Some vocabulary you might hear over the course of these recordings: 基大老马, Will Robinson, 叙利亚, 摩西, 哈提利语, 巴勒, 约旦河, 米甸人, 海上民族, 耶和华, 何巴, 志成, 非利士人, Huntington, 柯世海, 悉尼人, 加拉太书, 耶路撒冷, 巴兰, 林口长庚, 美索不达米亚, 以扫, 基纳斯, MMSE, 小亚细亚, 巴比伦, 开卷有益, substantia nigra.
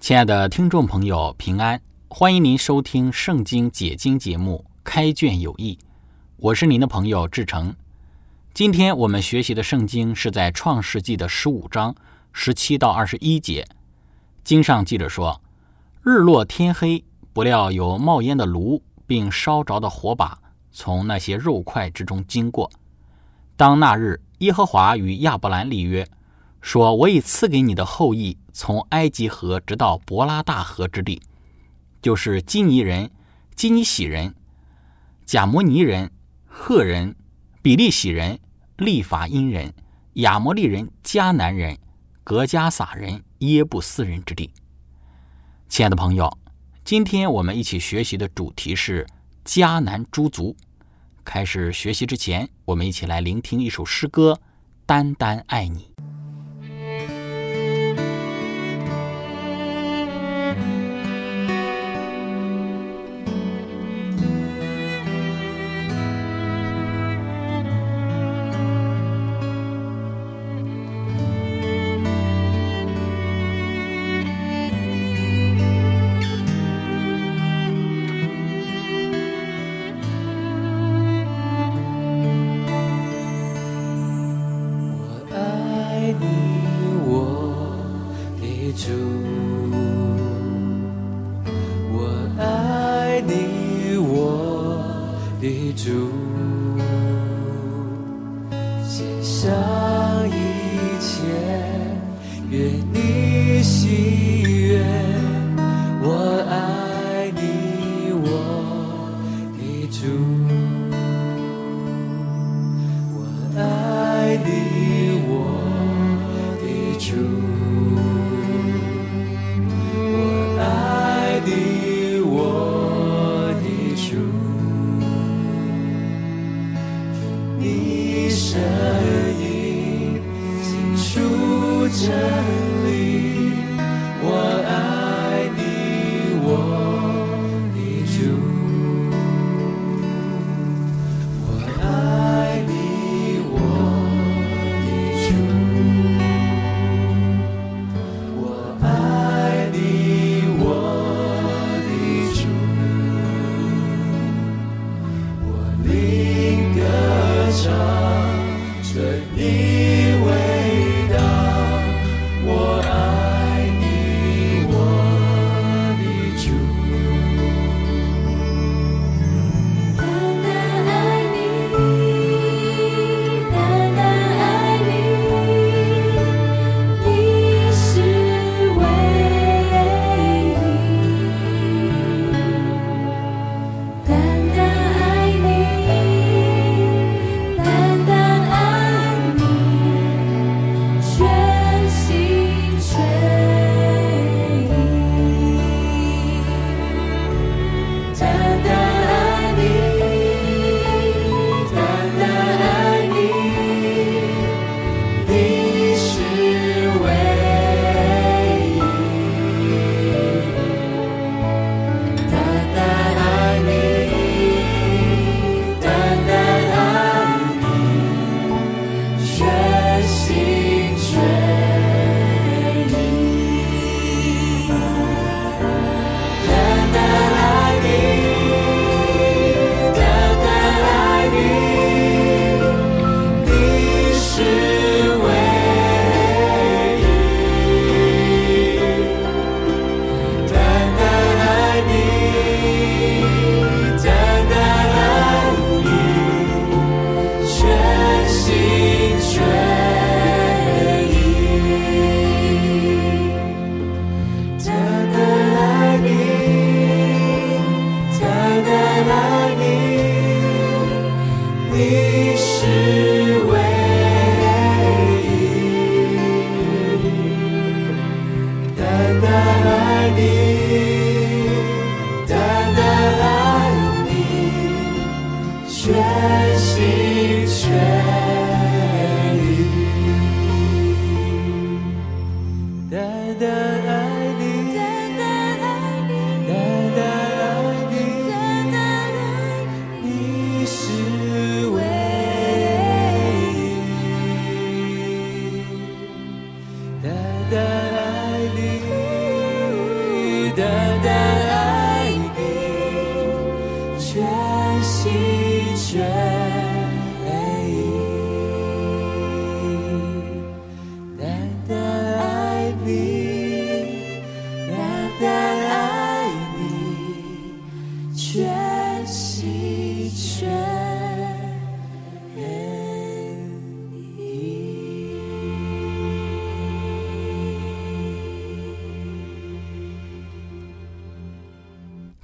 亲爱的听众朋友，平安！欢迎您收听圣经解经节目《开卷有益》，我是您的朋友志成。今天我们学习的圣经是在创世纪的15章17到21节。经上记着说，日落天黑，不料有冒烟的炉，并烧着的火把从那些肉块之中经过。当那日，耶和华与亚伯兰立约，说，我已赐给你的后裔从埃及河直到伯拉大河之地，就是基尼人、基尼喜人、贾摩尼人、赫人、比利洗人、利法因人、亚摩利人、迦南人、格加撒人、耶布斯人之地。亲爱的朋友，今天我们一起学习的主题是迦南诸族。开始学习之前，我们一起来聆听一首诗歌《单单爱你》。我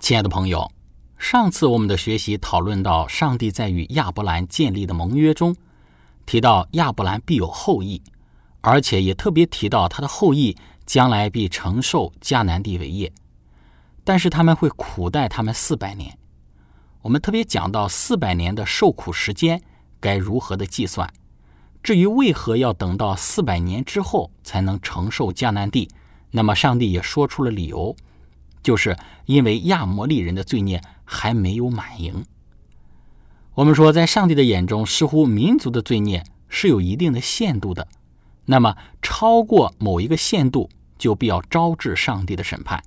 亲爱的朋友，上次我们的学习讨论到上帝在与亚伯兰建立的盟约中，提到亚伯兰必有后裔，而且也特别提到他的后裔将来必承受迦南地为业，但是他们会苦待他们400年。我们特别讲到400年的受苦时间该如何的计算，至于为何要等到400年之后才能承受迦南地，那么上帝也说出了理由，就是因为亚摩利人的罪孽还没有满盈。我们说在上帝的眼中，似乎民族的罪孽是有一定的限度的，那么超过某一个限度就必要招致上帝的审判。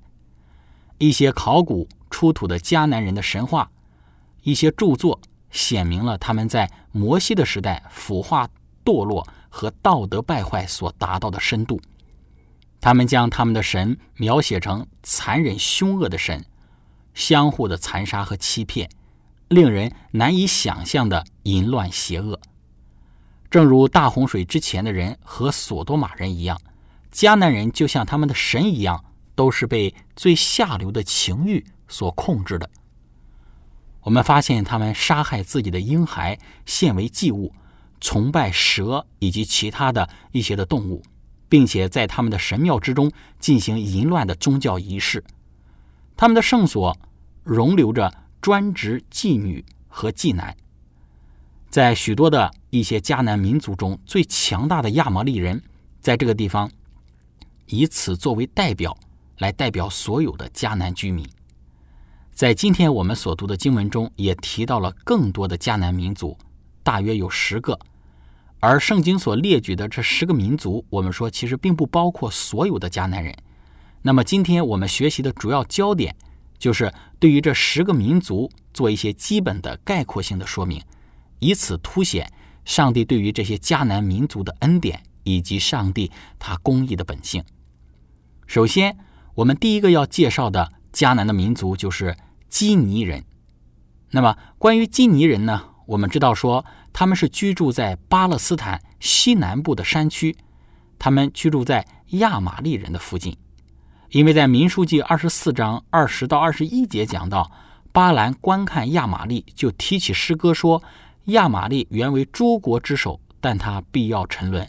一些考古出土的迦南人的神话，一些著作显明了他们在摩西的时代腐化堕落和道德败坏所达到的深度。他们将他们的神描写成残忍凶恶的神，相互的残杀和欺骗，令人难以想象的淫乱邪恶。正如大洪水之前的人和索多玛人一样，迦南人就像他们的神一样，都是被最下流的情欲所控制的。我们发现他们杀害自己的婴孩献为祭物，崇拜蛇以及其他的一些的动物，并且在他们的神庙之中进行淫乱的宗教仪式。他们的圣所容留着专职妓女和妓男。在许多的一些迦南民族中，最强大的亚摩利人在这个地方以此作为代表，来代表所有的迦南居民。在今天我们所读的经文中也提到了更多的迦南民族，大约有10个，而圣经所列举的这10个民族，我们说其实并不包括所有的迦南人。那么今天我们学习的主要焦点就是对于这10个民族做一些基本的概括性的说明，以此凸显上帝对于这些迦南民族的恩典以及上帝他公义的本性。首先，我们第一个要介绍的迦南的民族就是基尼人。那么关于基尼人呢，我们知道说他们是居住在巴勒斯坦西南部的山区，他们居住在亚玛利人的附近。因为在民数记24章20到21节讲到，巴兰观看亚玛利，就提起诗歌说，亚玛利原为诸国之首，但他必要沉沦。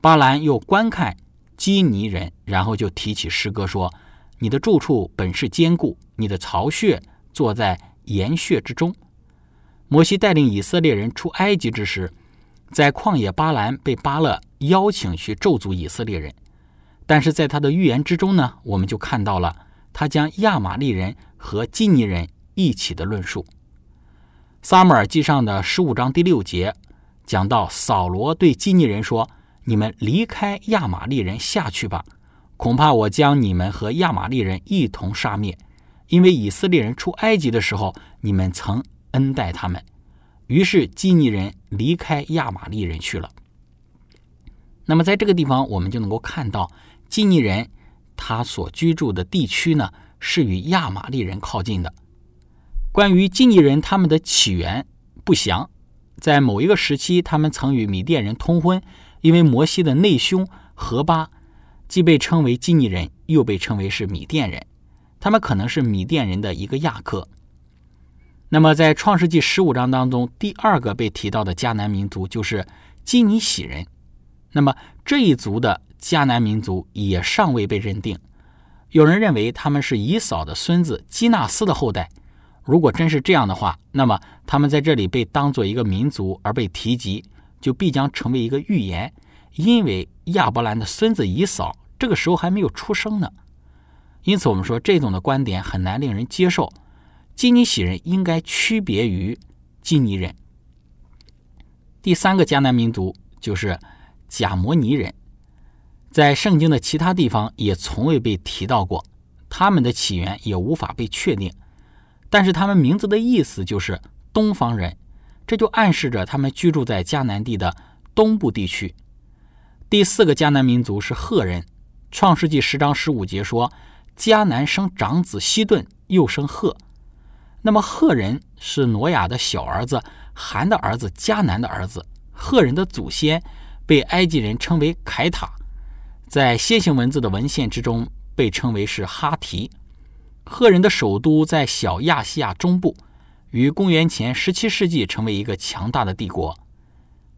巴兰又观看基尼人，然后就提起诗歌说，你的住处本是坚固，你的巢穴坐在岩穴之中。摩西带领以色列人出埃及之时，在旷野巴兰被巴勒邀请去咒诅以色列人，但是在他的预言之中呢，我们就看到了他将亚玛利人和基尼人一起的论述。撒母耳记上的15章第6节讲到，扫罗对基尼人说，你们离开亚玛利人下去吧，恐怕我将你们和亚玛利人一同杀灭，因为以色列人出埃及的时候，你们曾恩待他们。于是基尼人离开亚玛利人去了。那么在这个地方我们就能够看到，基尼人他所居住的地区呢，是与亚玛利人靠近的。关于基尼人他们的起源不详，在某一个时期他们曾与米甸人通婚，因为摩西的内兄何巴既被称为基尼人，又被称为是米甸人，他们可能是米甸人的一个亚克。那么在创世纪15章当中，第2个被提到的迦南民族就是基尼喜人。那么这一族的迦南民族也尚未被认定，有人认为他们是以扫的孙子基纳斯的后代。如果真是这样的话，那么他们在这里被当作一个民族而被提及，就必将成为一个预言，因为亚伯兰的孙子以扫这个时候还没有出生呢。因此我们说这种的观点很难令人接受，基尼喜人应该区别于基尼人。第3个迦南民族就是贾摩尼人，在圣经的其他地方也从未被提到过，他们的起源也无法被确定，但是他们名字的意思就是东方人，这就暗示着他们居住在迦南地的东部地区。第4个迦南民族是赫人，创世纪10章15节说，迦南生长子西顿，又生赫。那么赫人是挪亚的小儿子含的儿子迦南的儿子，赫人的祖先被埃及人称为凯塔，在楔形文字的文献之中被称为是哈提。赫人的首都在小亚细亚中部，于公元前17世纪成为一个强大的帝国。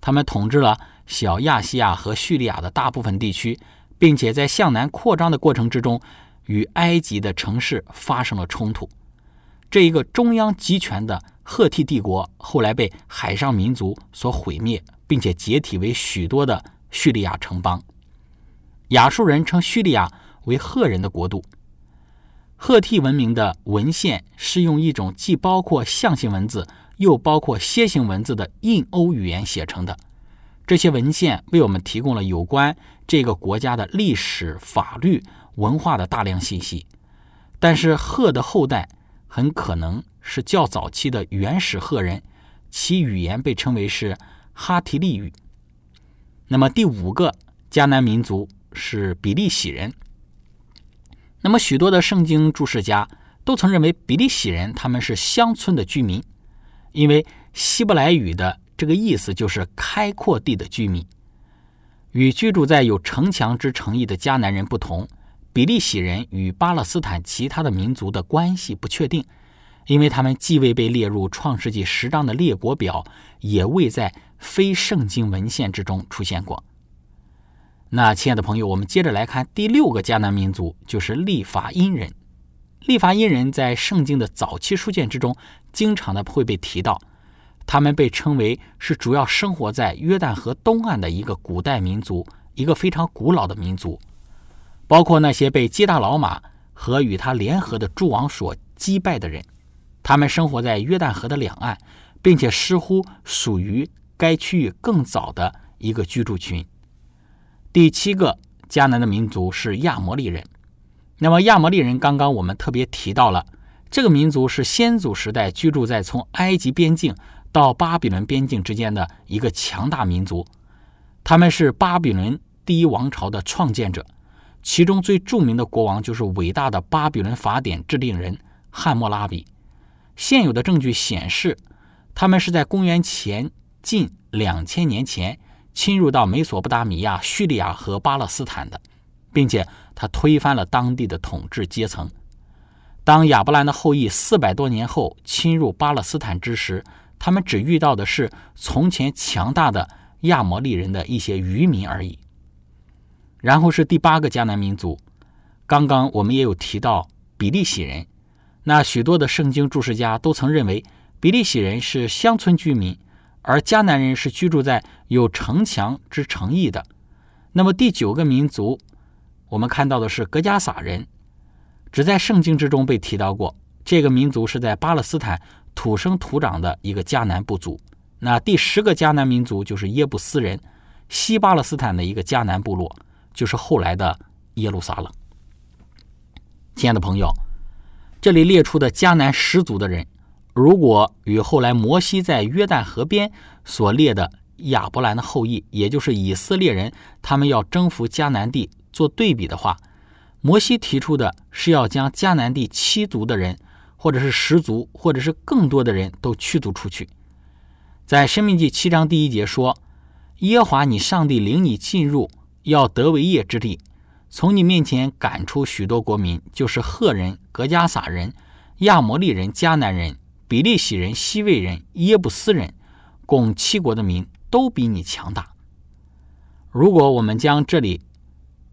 他们统治了小亚细亚和叙利亚的大部分地区，并且在向南扩张的过程之中，与埃及的城市发生了冲突。这一个中央集权的赫梯帝国后来被海上民族所毁灭，并且解体为许多的叙利亚城邦。亚述人称叙利亚为赫人的国度。赫梯文明的文献是用一种既包括象形文字又包括楔形文字的印欧语言写成的。这些文献为我们提供了有关这个国家的历史、法律、文化的大量信息。但是赫的后代很可能是较早期的原始赫人，其语言被称为是哈提利语。那么第五个迦南民族是比利洗人。那么许多的圣经注释家都曾认为比利洗人他们是乡村的居民，因为希伯来语的这个意思就是开阔地的居民。与居住在有城墙之城邑的迦南人不同，比利洗人与巴勒斯坦其他的民族的关系不确定，因为他们既未被列入创世纪10章的列国表，也未在非圣经文献之中出现过。那亲爱的朋友，我们接着来看第6个迦南民族，就是利法因人。利法因人在圣经的早期书卷之中经常的会被提到，他们被称为是主要生活在约旦河东岸的一个古代民族，一个非常古老的民族，包括那些被基大老马和与他联合的诸王所击败的人。他们生活在约旦河的两岸，并且似乎属于该区域更早的一个居住群。第7个迦南的民族是亚摩利人。那么亚摩利人刚刚我们特别提到了，这个民族是先祖时代居住在从埃及边境到巴比伦边境之间的一个强大民族。他们是巴比伦第一王朝的创建者，其中最著名的国王就是伟大的巴比伦法典制定人汉谟拉比。现有的证据显示，他们是在公元前近2000年前侵入到美索不达米亚、叙利亚和巴勒斯坦的，并且他推翻了当地的统治阶层。当亚伯兰的后裔400多年后侵入巴勒斯坦之时，他们只遇到的是从前强大的亚摩利人的一些渔民而已。然后是第8个迦南民族，刚刚我们也有提到比利洗人。那许多的圣经注释家都曾认为比利洗人是乡村居民，而迦南人是居住在有城墙之城邑的。那么第9个民族我们看到的是格加撒人，只在圣经之中被提到过。这个民族是在巴勒斯坦土生土长的一个迦南部族。那第10个迦南民族就是耶布斯人，西巴勒斯坦的一个迦南部落，就是后来的耶路撒冷。亲爱的朋友，这里列出的迦南10族的人，如果与后来摩西在约旦河边所列的亚伯兰的后裔，也就是以色列人，他们要征服迦南地做对比的话，摩西提出的是要将迦南地7族的人，或者是10族，或者是更多的人都驱逐出去。在申命记7章第1节说，耶和华你上帝领你进入要得为业之地，从你面前赶出许多国民，就是赫人、格加撒人、亚摩利人、迦南人、比利洗人、西魏人、耶布斯人，共7国的民都比你强大。如果我们将这里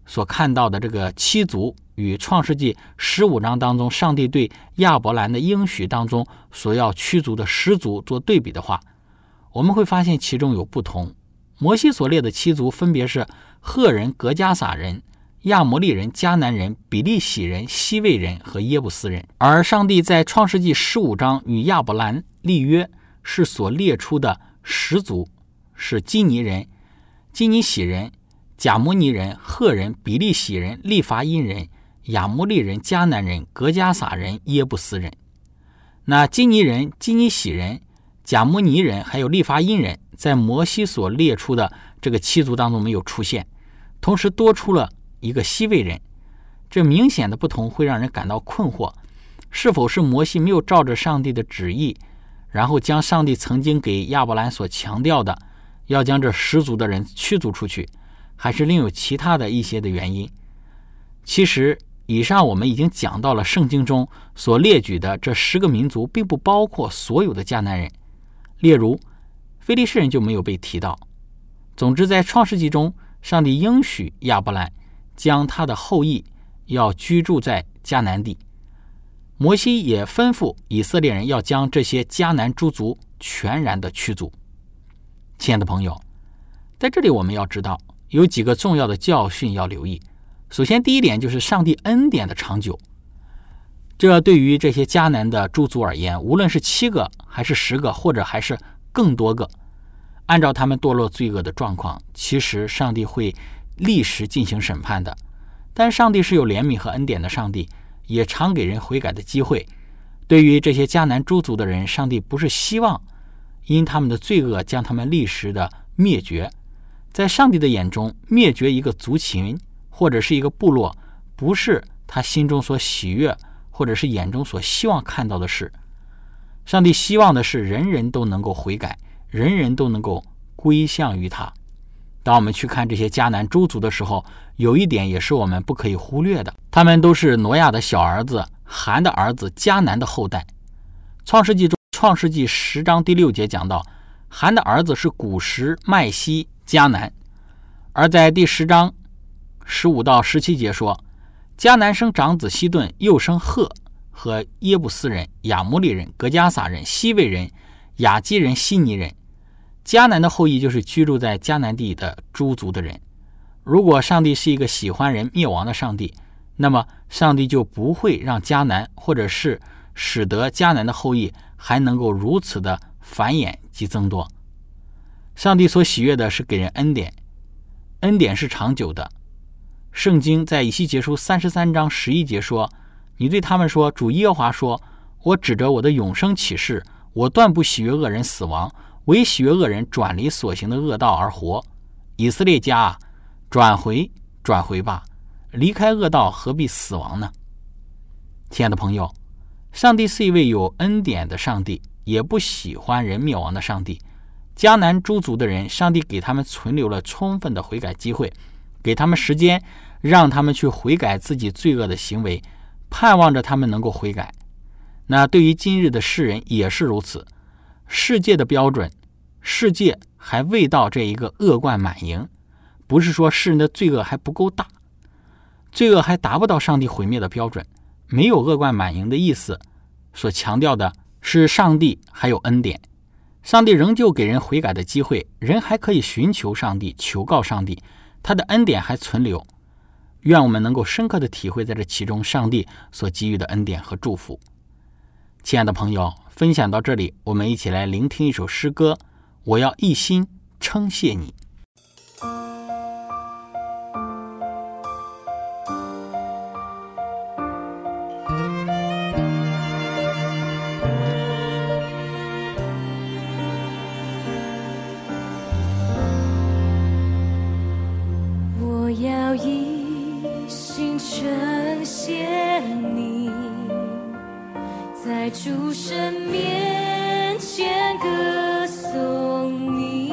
所看到的这个7族与创世纪15章当中上帝对亚伯兰的应许当中所要驱逐的10族做对比的话，我们会发现其中有不同。摩西所列的7族分别是赫人、格加撒人、亚摩利人、迦南人、比利洗人、西魏人和耶布斯人，而上帝在创世纪15章与亚伯兰立约是所列出的10族是基尼人、基尼洗人、贾摩尼人、赫人、比利洗人、利法因人、亚摩利人、迦南人、格加撒人、耶布斯人。那基尼人、基尼洗人、贾摩尼人还有利法因人在摩西所列出的这个7族当中没有出现，同时多出了一个西魏人。这明显的不同会让人感到困惑，是否是摩西没有照着上帝的旨意，然后将上帝曾经给亚伯兰所强调的要将这10族的人驱逐出去，还是另有其他的一些的原因。其实以上我们已经讲到了圣经中所列举的这10个民族并不包括所有的迦南人，例如非利士人就没有被提到。总之在创世纪中，上帝应许亚伯兰将他的后裔要居住在迦南地，摩西也吩咐以色列人要将这些迦南诸族全然的驱逐。亲爱的朋友，在这里我们要知道有几个重要的教训要留意。首先第一点就是上帝恩典的长久，这对于这些迦南的诸族而言，无论是7个还是10个或者还是更多个，按照他们堕落罪恶的状况，其实上帝会立时进行审判的。但上帝是有怜悯和恩典的，上帝也常给人悔改的机会。对于这些迦南诸族的人，上帝不是希望因他们的罪恶将他们立时的灭绝。在上帝的眼中，灭绝一个族群或者是一个部落，不是他心中所喜悦或者是眼中所希望看到的事。上帝希望的是人人都能够悔改，人人都能够归向于他。当我们去看这些迦南诸族的时候，有一点也是我们不可以忽略的，他们都是挪亚的小儿子、含的儿子迦南的后代。创世纪10章第6节讲到，含的儿子是古实、麦西、迦南。而在第10章15到17节说，迦南生长子西顿，又生赫和耶布斯人、亚摩利人、格加撒人、西魏人、雅基人、悉尼人。迦南的后裔就是居住在迦南地的诸族的人。如果上帝是一个喜欢人灭亡的上帝，那么上帝就不会让迦南或者是使得迦南的后裔还能够如此的繁衍及增多。上帝所喜悦的是给人恩典，恩典是长久的。圣经在以西结书33章11节说，你对他们说，主耶和华说，我指着我的永生起誓，我断不喜悦恶人死亡，唯喜悦恶人转离所行的恶道而活。以色列家啊，转回吧，离开恶道，何必死亡呢？亲爱的朋友，上帝是一位有恩典的上帝，也不喜欢人灭亡的上帝。迦南诸族的人，上帝给他们存留了充分的悔改机会，给他们时间，让他们去悔改自己罪恶的行为，盼望着他们能够悔改。那对于今日的世人也是如此，世界的标准，世界还未到这一个恶贯满盈，不是说世人的罪恶还不够大，罪恶还达不到上帝毁灭的标准，没有恶贯满盈的意思。所强调的是上帝还有恩典，上帝仍旧给人悔改的机会，人还可以寻求上帝，求告上帝，他的恩典还存留。愿我们能够深刻的体会在这其中上帝所给予的恩典和祝福。亲爱的朋友，分享到这里，我们一起来聆听一首诗歌，我要一心称谢你。在主神面前歌颂你，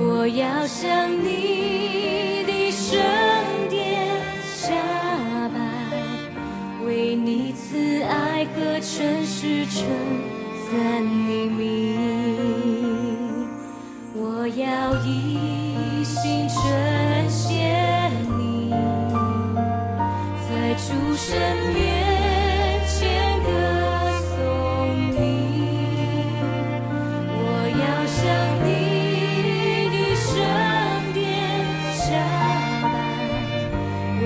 我要向你的圣殿下拜，为你慈爱和诚实称赞你名。我要一心称谢你，在主神面前你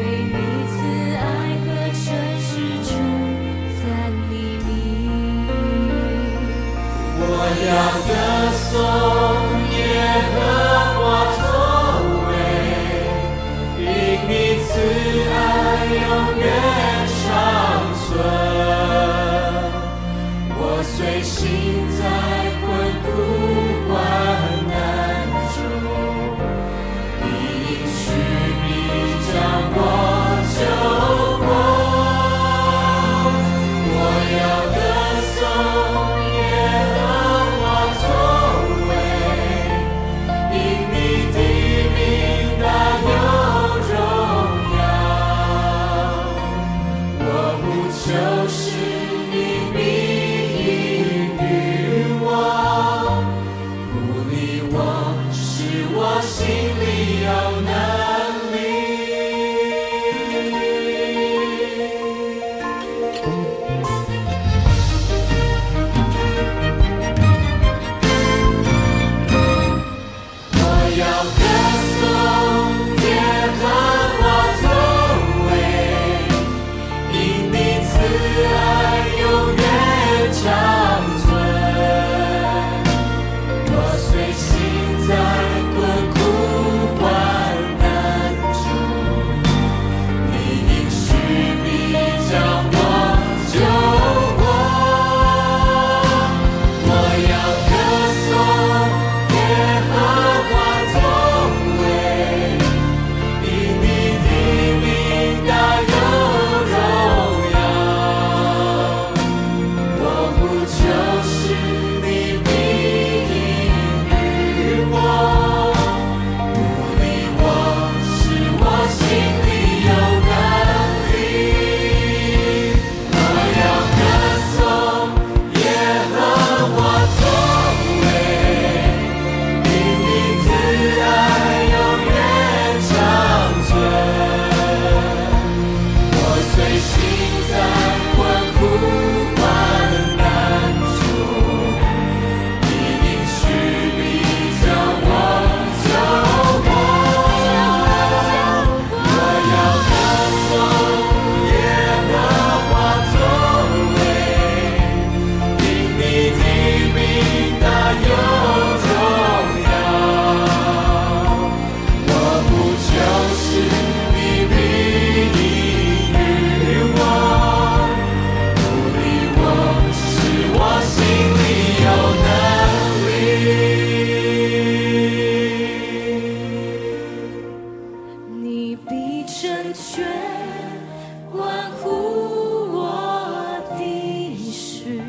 的名大有荣耀。神权关乎我的事，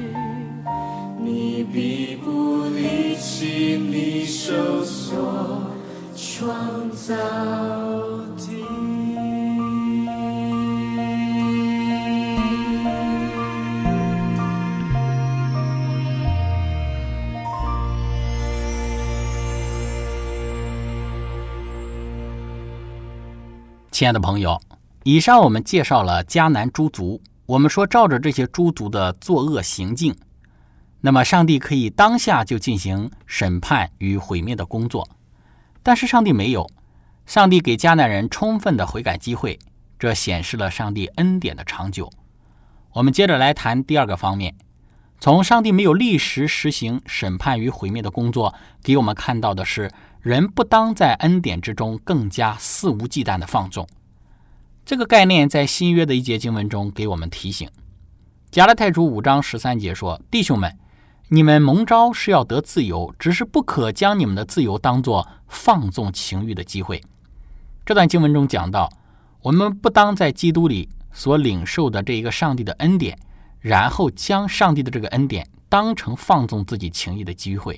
你必不离弃你手所创造的。 亲爱的朋友，以上我们介绍了迦南诸族。我们说，照着这些诸族的作恶行径，那么上帝可以当下就进行审判与毁灭的工作。但是上帝没有，上帝给迦南人充分的悔改机会，这显示了上帝恩典的长久。我们接着来谈第二个方面，从上帝没有立时实行审判与毁灭的工作，给我们看到的是。 人不当在恩典之中更加肆无忌惮的放纵，这个概念在新约的一节经文中给我们提醒。加拉太书5章13节说：“弟兄们，你们蒙召是要得自由，只是不可将你们的自由当作放纵情欲的机会。”这段经文中讲到，我们不当在基督里所领受的这一个上帝的恩典，然后将上帝的这个恩典当成放纵自己情欲的机会。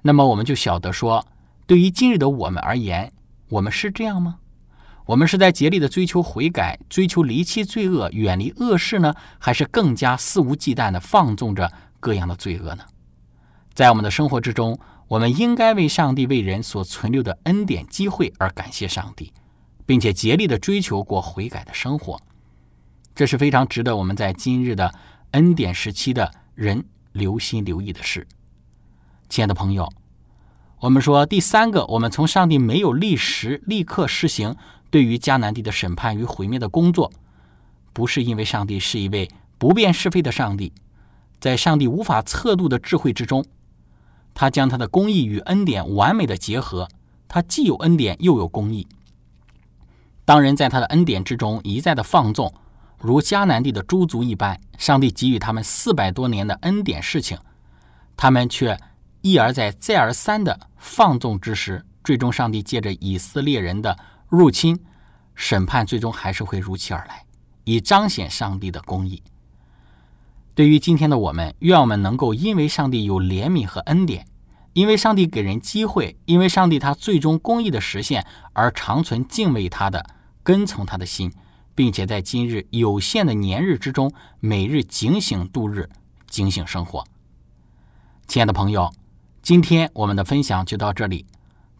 那么我们就晓得说，对于今日的我们而言，我们是这样吗？我们是在竭力的追求悔改，追求离弃罪恶，远离恶事呢，还是更加肆无忌惮的放纵着各样的罪恶呢？在我们的生活之中，我们应该为上帝为人所存留的恩典机会而感谢上帝，并且竭力的追求过悔改的生活。这是非常值得我们在今日的恩典时期的人留心留意的事。 亲爱的朋友，我们说第三个，我们从上帝没有立时立刻施行对于迦南地的审判与毁灭的工作，不是因为上帝是一位不辨是非的上帝，在上帝无法测度的智慧之中，他将他的公义与恩典完美的结合，他既有恩典又有公义。当人在他的恩典之中一再的放纵，如迦南地的诸族一般，上帝给予他们400多年的恩典事情，他们却。 一而再、再而三的放纵之时，最终上帝借着以色列人的入侵，审判最终还是会如期而来，以彰显上帝的公义。对于今天的我们，愿我们能够因为上帝有怜悯和恩典，因为上帝给人机会，因为上帝他最终公义的实现，而长存敬畏他的、跟从他的心，并且在今日有限的年日之中，每日警醒度日，警醒生活。亲爱的朋友。 今天我们的分享就到这里。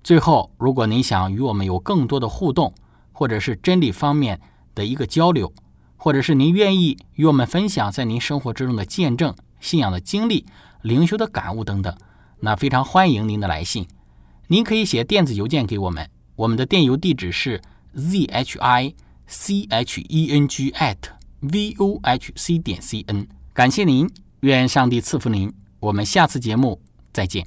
最后，如果您想与我们有更多的互动，或者是真理方面的一个交流，或者是您愿意与我们分享在您生活之中的见证、信仰的经历、灵修的感悟等等，那非常欢迎您的来信。您可以写电子邮件给我们，我们的电邮地址是 zicheng@vohc.cn。感谢您，愿上帝赐福您。我们下次节目。 再见。